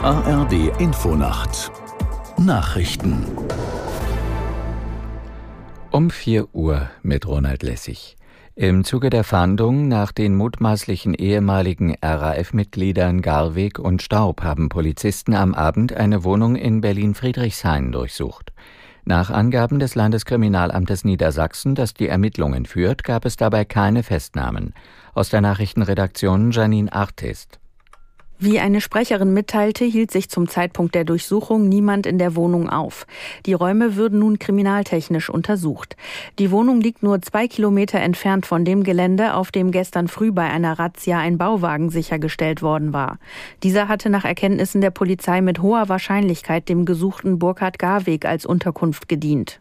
Die ARD-Infonacht. Nachrichten. Um 4 Uhr mit Ronald Lessig. Im Zuge der Fahndung nach den mutmaßlichen ehemaligen RAF-Mitgliedern Garweg und Staub haben Polizisten am Abend eine Wohnung in Berlin-Friedrichshain durchsucht. Nach Angaben des Landeskriminalamtes Niedersachsen, das die Ermittlungen führt, gab es dabei keine Festnahmen. Aus der Nachrichtenredaktion Janine Artist. Wie eine Sprecherin mitteilte, hielt sich zum Zeitpunkt der Durchsuchung niemand in der Wohnung auf. Die Räume würden nun kriminaltechnisch untersucht. Die Wohnung liegt nur 2 Kilometer entfernt von dem Gelände, auf dem gestern früh bei einer Razzia ein Bauwagen sichergestellt worden war. Dieser hatte nach Erkenntnissen der Polizei mit hoher Wahrscheinlichkeit dem gesuchten Burkhard Garweg als Unterkunft gedient.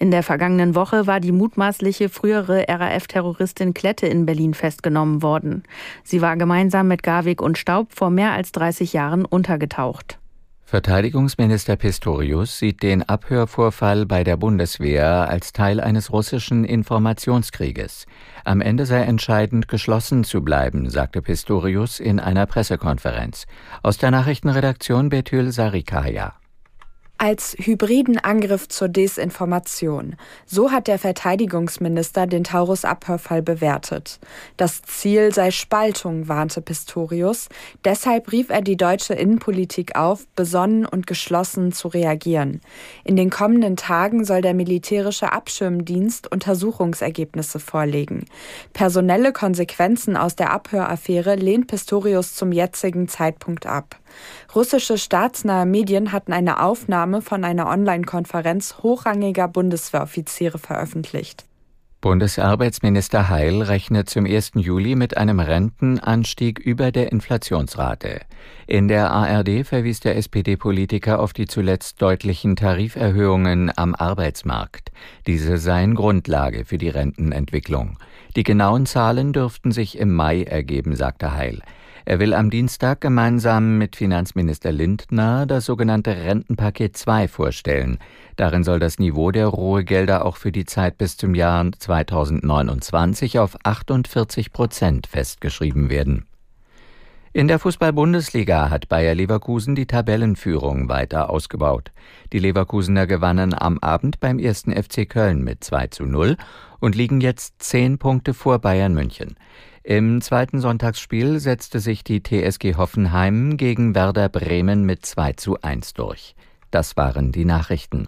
In der vergangenen Woche war die mutmaßliche frühere RAF-Terroristin Klette in Berlin festgenommen worden. Sie war gemeinsam mit Garweg und Staub vor mehr als 30 Jahren untergetaucht. Verteidigungsminister Pistorius sieht den Abhörvorfall bei der Bundeswehr als Teil eines russischen Informationskrieges. Am Ende sei entscheidend, geschlossen zu bleiben, sagte Pistorius in einer Pressekonferenz. Aus der Nachrichtenredaktion Betül Sarikaya. Als hybriden Angriff zur Desinformation. So hat der Verteidigungsminister den Taurus-Abhörfall bewertet. Das Ziel sei Spaltung, warnte Pistorius. Deshalb rief er die deutsche Innenpolitik auf, besonnen und geschlossen zu reagieren. In den kommenden Tagen soll der militärische Abschirmdienst Untersuchungsergebnisse vorlegen. Personelle Konsequenzen aus der Abhöraffäre lehnt Pistorius zum jetzigen Zeitpunkt ab. Russische staatsnahe Medien hatten eine Aufnahme von einer Online-Konferenz hochrangiger Bundeswehroffiziere veröffentlicht. Bundesarbeitsminister Heil rechnet zum 1. Juli mit einem Rentenanstieg über der Inflationsrate. In der ARD verwies der SPD-Politiker auf die zuletzt deutlichen Tariferhöhungen am Arbeitsmarkt. Diese seien Grundlage für die Rentenentwicklung. Die genauen Zahlen dürften sich im Mai ergeben, sagte Heil. Er will am Dienstag gemeinsam mit Finanzminister Lindner das sogenannte Rentenpaket 2 vorstellen. Darin soll das Niveau der Ruhegelder auch für die Zeit bis zum Jahr 2029 auf 48% festgeschrieben werden. In der Fußball-Bundesliga hat Bayer Leverkusen die Tabellenführung weiter ausgebaut. Die Leverkusener gewannen am Abend beim 1. FC Köln mit 2:0 und liegen jetzt 10 Punkte vor Bayern München. Im zweiten Sonntagsspiel setzte sich die TSG Hoffenheim gegen Werder Bremen mit 2:1 durch. Das waren die Nachrichten.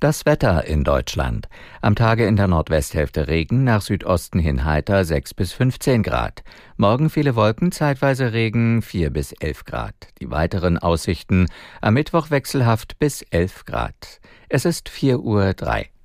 Das Wetter in Deutschland. Am Tage in der Nordwesthälfte Regen, nach Südosten hin heiter 6 bis 15 Grad. Morgen viele Wolken, zeitweise Regen 4 bis 11 Grad. Die weiteren Aussichten: am Mittwoch wechselhaft bis 11 Grad. Es ist 4:03 Uhr.